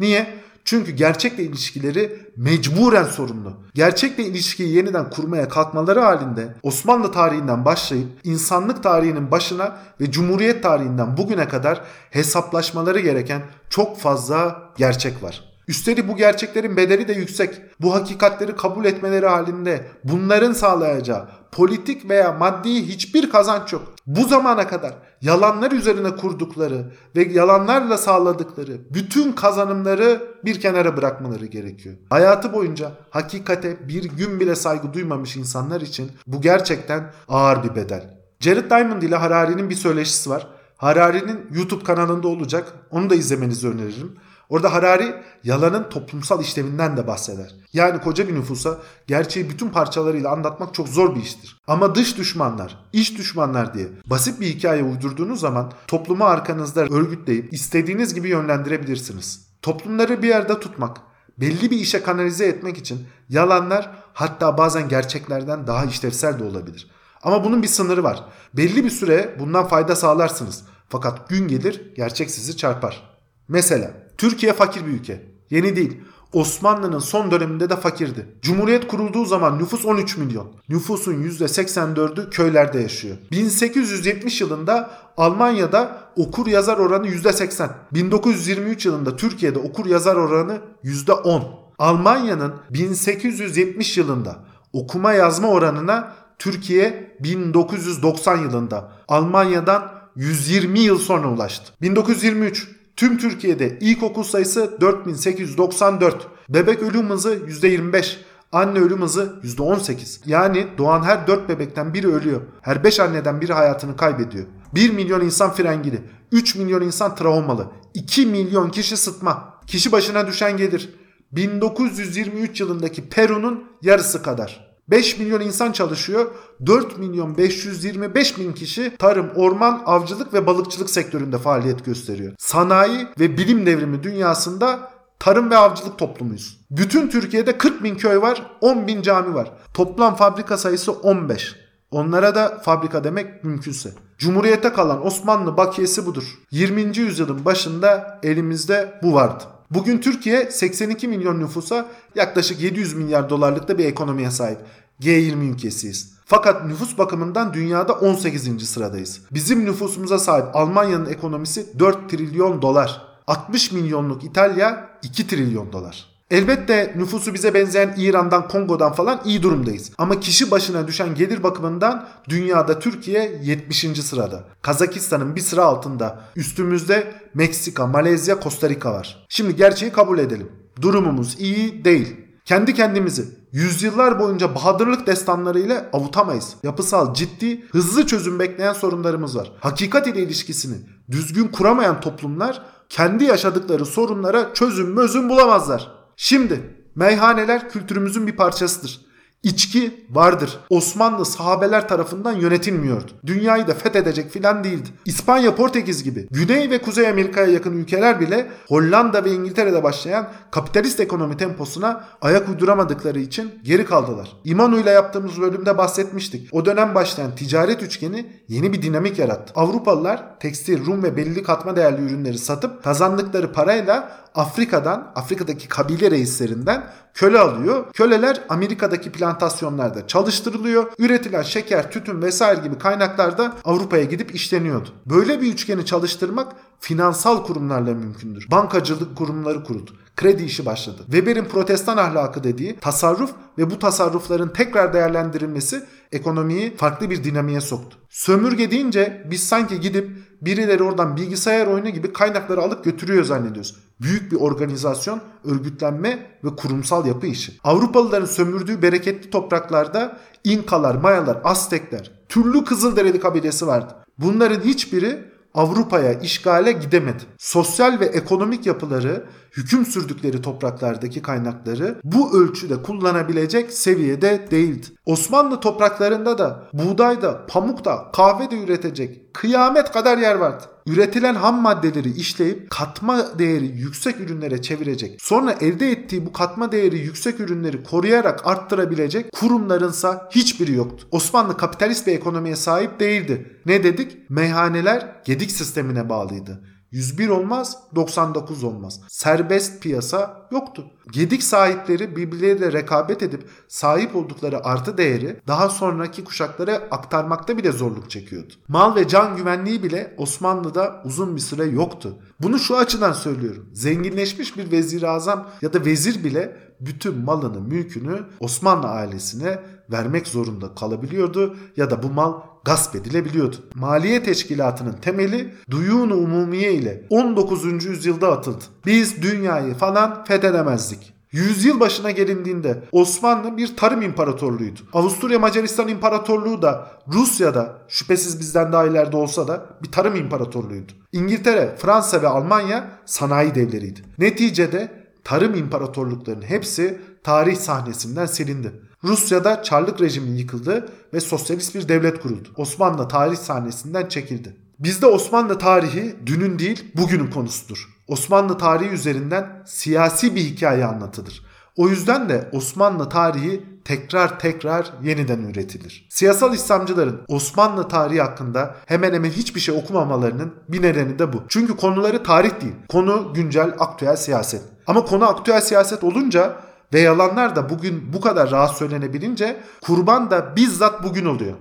Niye? Çünkü gerçekle ilişkileri mecburen sorumlu. Gerçekle ilişkiyi yeniden kurmaya kalkmaları halinde Osmanlı tarihinden başlayıp insanlık tarihinin başına ve Cumhuriyet tarihinden bugüne kadar hesaplaşmaları gereken çok fazla gerçek var. Üstelik bu gerçeklerin bedeli de yüksek. Bu hakikatleri kabul etmeleri halinde bunların sağlayacağı politik veya maddi hiçbir kazanç yok. Bu zamana kadar yalanlar üzerine kurdukları ve yalanlarla sağladıkları bütün kazanımları bir kenara bırakmaları gerekiyor. Hayatı boyunca hakikate bir gün bile saygı duymamış insanlar için bu gerçekten ağır bir bedel. Jared Diamond ile Harari'nin bir söyleşisi var. Harari'nin YouTube kanalında olacak. Onu da izlemenizi öneririm. Orada Harari yalanın toplumsal işlevinden de bahseder. Yani koca bir nüfusa gerçeği bütün parçalarıyla anlatmak çok zor bir iştir. Ama dış düşmanlar, iç düşmanlar diye basit bir hikaye uydurduğunuz zaman toplumu arkanızda örgütleyip istediğiniz gibi yönlendirebilirsiniz. Toplumları bir yerde tutmak, belli bir işe kanalize etmek için yalanlar hatta bazen gerçeklerden daha işlevsel de olabilir. Ama bunun bir sınırı var. Belli bir süre bundan fayda sağlarsınız. Fakat gün gelir gerçek sizi çarpar. Mesela Türkiye fakir bir ülke. Yeni değil. Osmanlı'nın son döneminde de fakirdi. Cumhuriyet kurulduğu zaman nüfus 13 milyon. Nüfusun %84'ü köylerde yaşıyor. 1870 yılında Almanya'da okur yazar oranı %80. 1923 yılında Türkiye'de okur yazar oranı %10. Almanya'nın 1870 yılında okuma yazma oranına Türkiye 1990 yılında Almanya'dan 120 yıl sonra ulaştı. 1923 tüm Türkiye'de ilkokul sayısı 4894. Bebek ölüm hızı %25. Anne ölüm hızı %18. Yani doğan her 4 bebekten biri ölüyor. Her 5 anneden biri hayatını kaybediyor. 1 milyon insan frengili. 3 milyon insan travmalı. 2 milyon kişi sıtma. Kişi başına düşen gelir. 1923 yılındaki Peru'nun yarısı kadar. 5 milyon insan çalışıyor. 4 milyon 525 bin kişi tarım, orman, avcılık ve balıkçılık sektöründe faaliyet gösteriyor. Sanayi ve bilim devrimi dünyasında tarım ve avcılık toplumuyuz. Bütün Türkiye'de 40 bin köy var, 10 bin cami var. Toplam fabrika sayısı 15. Onlara da fabrika demek mümkünse. Cumhuriyete kalan Osmanlı bakiyesi budur. 20. yüzyılın başında elimizde bu vardı. Bugün Türkiye 82 milyon nüfusa yaklaşık 700 milyar dolarlıkta bir ekonomiye sahip. G20 ülkesiyiz. Fakat nüfus bakımından dünyada 18. sıradayız. Bizim nüfusumuza sahip Almanya'nın ekonomisi 4 trilyon dolar. 60 milyonluk İtalya 2 trilyon dolar. Elbette nüfusu bize benzeyen İran'dan, Kongo'dan falan iyi durumdayız. Ama kişi başına düşen gelir bakımından dünyada Türkiye 70. sırada. Kazakistan'ın bir sıra altında. Üstümüzde Meksika, Malezya, Costa Rica var. Şimdi gerçeği kabul edelim. Durumumuz iyi değil. Kendi kendimizi yüzyıllar boyunca bahadırlık destanlarıyla avutamayız. Yapısal, ciddi, hızlı çözüm bekleyen sorunlarımız var. Hakikat ile ilişkisini düzgün kuramayan toplumlar kendi yaşadıkları sorunlara çözüm bulamazlar. Şimdi meyhaneler kültürümüzün bir parçasıdır. İçki vardır. Osmanlı sahabeler tarafından yönetilmiyordu. Dünyayı da fethedecek filan değildi. İspanya, Portekiz gibi Güney ve Kuzey Amerika'ya yakın ülkeler bile Hollanda ve İngiltere'de başlayan kapitalist ekonomi temposuna ayak uyduramadıkları için geri kaldılar. İmano'yla yaptığımız bölümde bahsetmiştik. O dönem başlayan ticaret üçgeni yeni bir dinamik yarattı. Avrupalılar tekstil, rum ve belli katma değerli ürünleri satıp kazandıkları parayla Afrika'daki kabile reislerinden köle alıyor. Köleler Amerika'daki plantasyonlarda çalıştırılıyor. Üretilen şeker, tütün vesaire gibi kaynaklar da Avrupa'ya gidip işleniyordu. Böyle bir üçgeni çalıştırmak finansal kurumlarla mümkündür. Bankacılık kurumları kuruldu. Kredi işi başladı. Weber'in protestan ahlakı dediği tasarruf ve bu tasarrufların tekrar değerlendirilmesi ekonomiyi farklı bir dinamiğe soktu. Sömürge deyince biz sanki gidip birileri oradan bilgisayar oyunu gibi kaynakları alıp götürüyor zannediyoruz. Büyük bir organizasyon, örgütlenme ve kurumsal yapı işi. Avrupalıların sömürdüğü bereketli topraklarda İnkalar, Mayalar, Aztekler, türlü Kızılderili kabilesi vardı. Bunların hiçbiri Avrupa'ya işgale gidemedi. Sosyal ve ekonomik yapıları, hüküm sürdükleri topraklardaki kaynakları bu ölçüde kullanabilecek seviyede değildi. Osmanlı topraklarında da buğdayda, pamukta, kahvede üretecek kıyamet kadar yer vardı. Üretilen ham maddeleri işleyip katma değeri yüksek ürünlere çevirecek, sonra elde ettiği bu katma değeri yüksek ürünleri koruyarak arttırabilecek kurumlarınsa hiçbiri yoktu. Osmanlı kapitalist bir ekonomiye sahip değildi. Ne dedik? Meyhaneler gedik sistemine bağlıydı. 101 olmaz, 99 olmaz. Serbest piyasa yoktu. Gedik sahipleri birbirleriyle rekabet edip sahip oldukları artı değeri daha sonraki kuşaklara aktarmakta bile zorluk çekiyordu. Mal ve can güvenliği bile Osmanlı'da uzun bir süre yoktu. Bunu şu açıdan söylüyorum. Zenginleşmiş bir vezirazam ya da vezir bile bütün malını, mülkünü Osmanlı ailesine vermek zorunda kalabiliyordu ya da bu mal gasp edilebiliyordu. Maliye teşkilatının temeli Duyun-u Umumiye ile 19. yüzyılda atıldı. Biz dünyayı falan fethedemezdik. Yüzyıl başına gelindiğinde Osmanlı bir tarım imparatorluğuydu. Avusturya Macaristan İmparatorluğu da Rusya'da şüphesiz bizden daha ileride olsa da bir tarım imparatorluğuydu. İngiltere, Fransa ve Almanya sanayi devleriydi. Neticede tarım imparatorluklarının hepsi tarih sahnesinden silindi. Rusya'da Çarlık rejimi yıkıldı ve sosyalist bir devlet kuruldu. Osmanlı tarih sahnesinden çekildi. Bizde Osmanlı tarihi dünün değil bugünün konusudur. Osmanlı tarihi üzerinden siyasi bir hikaye anlatılır. O yüzden de Osmanlı tarihi tekrar yeniden üretilir. Siyasal İslamcıların Osmanlı tarihi hakkında hemen hemen hiçbir şey okumamalarının bir nedeni de bu. Çünkü konuları tarih değil. Konu güncel, aktüel siyaset. Ama konu aktüel siyaset olunca ve yalanlar da bugün bu kadar rahat söylenebilince kurban da bizzat bugün oluyor.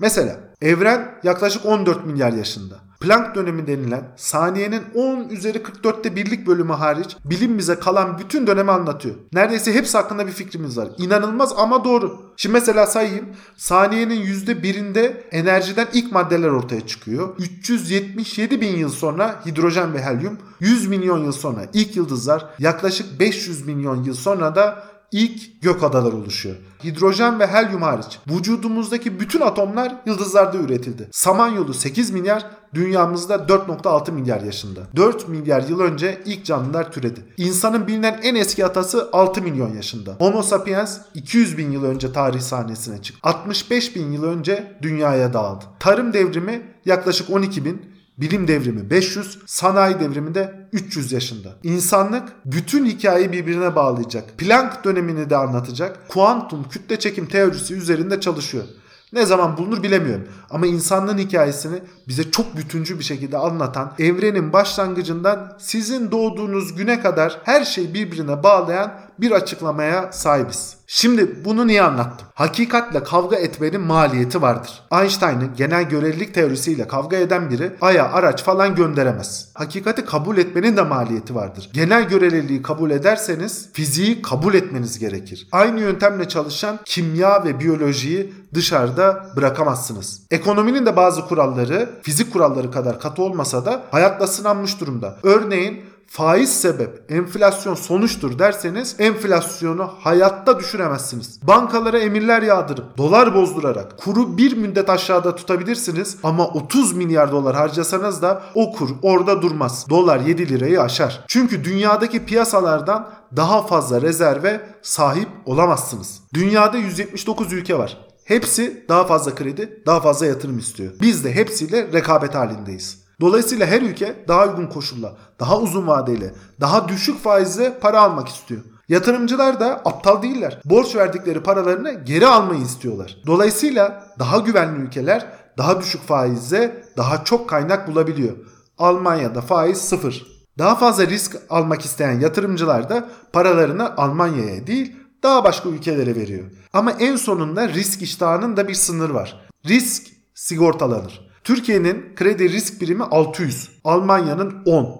Mesela evren yaklaşık 14 milyar yaşında. Planck dönemi denilen saniyenin 10^44'te birlik bölümü hariç bilim bize kalan bütün dönemi anlatıyor. Neredeyse hepsi hakkında bir fikrimiz var. İnanılmaz ama doğru. Şimdi mesela sayayım. Saniyenin %1'inde enerjiden ilk maddeler ortaya çıkıyor. 377 bin yıl sonra hidrojen ve helyum, 100 milyon yıl sonra ilk yıldızlar, yaklaşık 500 milyon yıl sonra da İlk gök adaları oluşuyor. Hidrojen ve helyum hariç vücudumuzdaki bütün atomlar yıldızlarda üretildi. Samanyolu 8 milyar, dünyamızda 4.6 milyar yaşında. 4 milyar yıl önce ilk canlılar türedi. İnsanın bilinen en eski atası 6 milyon yaşında. Homo sapiens 200 bin yıl önce tarih sahnesine çıktı. 65 bin yıl önce dünyaya dağıldı. Tarım devrimi yaklaşık 12 bin, bilim devrimi 500, sanayi devrimi de 300 yaşında. İnsanlık bütün hikayeyi birbirine bağlayacak. Planck dönemini de anlatacak. Kuantum kütle çekim teorisi üzerinde çalışıyor. Ne zaman bulunur bilemiyorum. Ama insanlığın hikayesini bize çok bütüncül bir şekilde anlatan, evrenin başlangıcından sizin doğduğunuz güne kadar her şeyi birbirine bağlayan bir açıklamaya sahibiz. Şimdi bunu niye anlattım? Hakikatle kavga etmenin maliyeti vardır. Einstein'ın genel görelilik teorisiyle kavga eden biri aya araç falan gönderemez. Hakikati kabul etmenin de maliyeti vardır. Genel göreliliği kabul ederseniz fiziği kabul etmeniz gerekir. Aynı yöntemle çalışan kimya ve biyolojiyi dışarıda bırakamazsınız. Ekonominin de bazı kuralları fizik kuralları kadar katı olmasa da hayatla sınanmış durumda. Örneğin faiz sebep, enflasyon sonuçtur derseniz enflasyonu hayatta düşüremezsiniz. Bankalara emirler yağdırıp, dolar bozdurarak kuru bir müddet aşağıda tutabilirsiniz ama 30 milyar dolar harcasanız da o kur orada durmaz. Dolar 7 lirayı aşar. Çünkü dünyadaki piyasalardan daha fazla rezerve sahip olamazsınız. Dünyada 179 ülke var. Hepsi daha fazla kredi, daha fazla yatırım istiyor. Biz de hepsiyle rekabet halindeyiz. Dolayısıyla her ülke daha uygun koşulla, daha uzun vadeyle, daha düşük faizle para almak istiyor. Yatırımcılar da aptal değiller. Borç verdikleri paralarını geri almayı istiyorlar. Dolayısıyla daha güvenli ülkeler daha düşük faizle daha çok kaynak bulabiliyor. Almanya'da faiz 0. Daha fazla risk almak isteyen yatırımcılar da paralarını Almanya'ya değil daha başka ülkelere veriyor. Ama en sonunda risk iştahının da bir sınırı var. Risk sigortalanır. Türkiye'nin kredi risk birimi 600, Almanya'nın 10.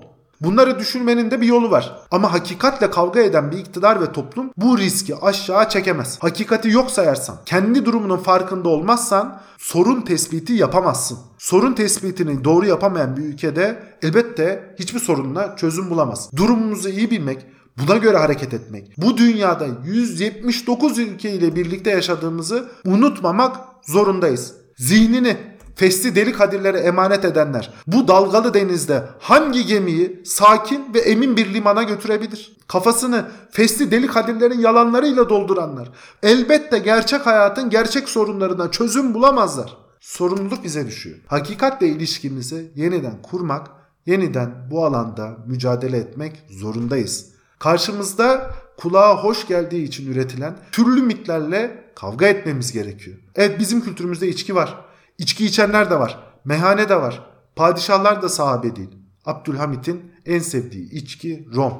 Bunları düşürmenin de bir yolu var. Ama hakikatle kavga eden bir iktidar ve toplum bu riski aşağı çekemez. Hakikati yok sayarsan, kendi durumunun farkında olmazsan sorun tespiti yapamazsın. Sorun tespitini doğru yapamayan bir ülkede elbette hiçbir sorunla çözüm bulamaz. Durumumuzu iyi bilmek, buna göre hareket etmek, bu dünyada 179 ülke ile birlikte yaşadığımızı unutmamak zorundayız. Zihnini Fesli Deli Kadirlere emanet edenler bu dalgalı denizde hangi gemiyi sakin ve emin bir limana götürebilir? Kafasını Fesli Deli Kadirlerin yalanlarıyla dolduranlar elbette gerçek hayatın gerçek sorunlarına çözüm bulamazlar. Sorumluluk bize düşüyor. Hakikatle ilişkimizi yeniden kurmak, yeniden bu alanda mücadele etmek zorundayız. Karşımızda kulağa hoş geldiği için üretilen türlü mitlerle kavga etmemiz gerekiyor. Evet, bizim kültürümüzde içki var. İçki içenler de var, meyhane de var, padişahlar da sahabe değil. Abdülhamit'in en sevdiği içki rom.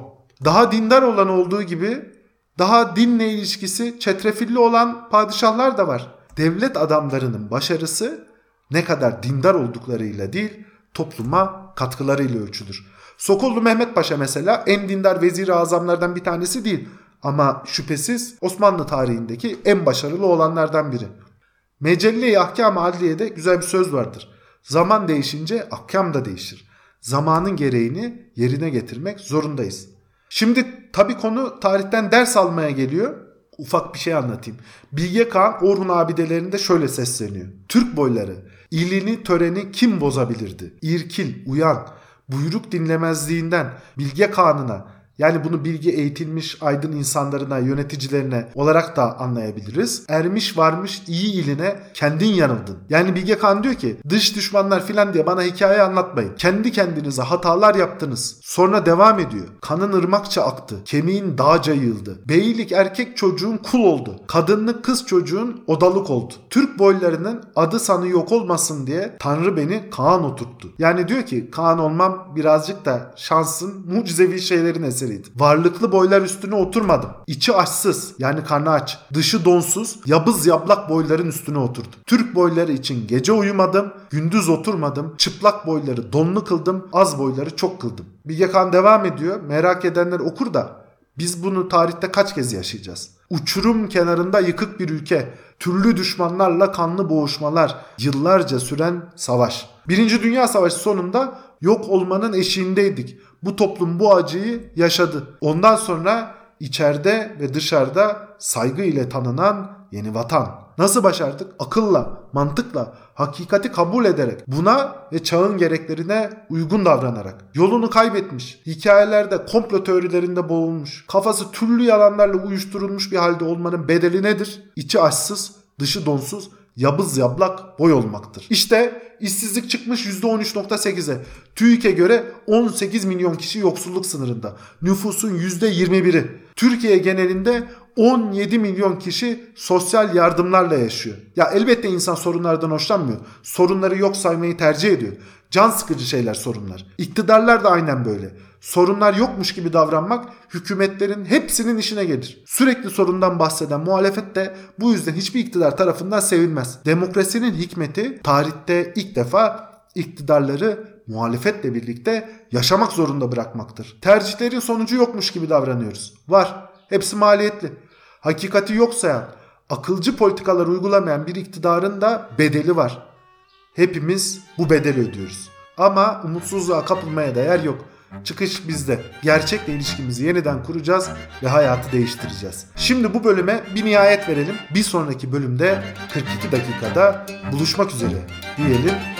Daha dindar olan olduğu gibi daha dinle ilişkisi çetrefilli olan padişahlar da var. Devlet adamlarının başarısı ne kadar dindar olduklarıyla değil, topluma katkılarıyla ölçülür. Sokollu Mehmet Paşa mesela en dindar vezir-i azamlardan bir tanesi değil ama şüphesiz Osmanlı tarihindeki en başarılı olanlardan biri. Mecelle-i Ahkam-ı Adliye'de güzel bir söz vardır. Zaman değişince ahkam da değişir. Zamanın gereğini yerine getirmek zorundayız. Şimdi tabii konu tarihten ders almaya geliyor. Ufak bir şey anlatayım. Bilge Kağan Orhun abidelerinde şöyle sesleniyor. Türk boyları, ilini töreni kim bozabilirdi? İrkil, uyan, buyruk dinlemezliğinden Bilge Kağan'ına Yani bunu bilgi eğitilmiş aydın insanlarına, yöneticilerine olarak da anlayabiliriz. Ermiş varmış iyi iline kendin yanıldın. Yani Bilge Kağan diyor ki dış düşmanlar filan diye bana hikaye anlatmayın. Kendi kendinize hatalar yaptınız. Sonra devam ediyor. Kanın ırmakça aktı. Kemiğin dağca yığıldı. Beylik erkek çocuğun kul oldu. Kadınlık kız çocuğun odalık oldu. Türk boylarının adı sanı yok olmasın diye Tanrı beni Kağan oturttu. Yani diyor ki Kağan olmam birazcık da şansın mucizevi şeylerin eseriydi. Varlıklı boylar üstüne oturmadım. İçi açsız yani karnı aç, dışı donsuz, yabız yablak boyların üstüne oturdum. Türk boyları için gece uyumadım, gündüz oturmadım, çıplak boyları donlu kıldım, az boyları çok kıldım. Bilge Kağan devam ediyor, merak edenler okur da biz bunu tarihte kaç kez yaşayacağız? Uçurum kenarında yıkık bir ülke, türlü düşmanlarla kanlı boğuşmalar, yıllarca süren savaş. Birinci Dünya Savaşı sonunda yok olmanın eşiğindeydik. Bu toplum bu acıyı yaşadı. Ondan sonra içeride ve dışarıda saygı ile tanınan yeni vatan. Nasıl başardık? Akılla, mantıkla, hakikati kabul ederek, buna ve çağın gereklerine uygun davranarak. Yolunu kaybetmiş, hikayelerde, komplo teorilerinde boğulmuş, kafası türlü yalanlarla uyuşturulmuş bir halde olmanın bedeli nedir? İçi açsız, dışı donsuz, yabız yablak boy olmaktır. İşte işsizlik çıkmış %13.8'e. TÜİK'e göre 18 milyon kişi yoksulluk sınırında. Nüfusun %21'i. Türkiye genelinde 17 milyon kişi sosyal yardımlarla yaşıyor. Ya elbette insan sorunlardan hoşlanmıyor. Sorunları yok saymayı tercih ediyor. Can sıkıcı şeyler sorunlar. İktidarlar da aynen böyle. Sorunlar yokmuş gibi davranmak hükümetlerin hepsinin işine gelir. Sürekli sorundan bahseden muhalefet de bu yüzden hiçbir iktidar tarafından sevilmez. Demokrasinin hikmeti tarihte ilk defa iktidarları muhalefetle birlikte yaşamak zorunda bırakmaktır. Tercihlerin sonucu yokmuş gibi davranıyoruz. Var. Hepsi maliyetli. Hakikati yok sayan, akılcı politikalar uygulamayan bir iktidarın da bedeli var. Hepimiz bu bedeli ödüyoruz. Ama umutsuzluğa kapılmaya da yer yok. Çıkış bizde. Gerçekle ilişkimizi yeniden kuracağız ve hayatı değiştireceğiz. Şimdi bu bölüme bir nihayet verelim. Bir sonraki bölümde 42 dakikada buluşmak üzere diyelim.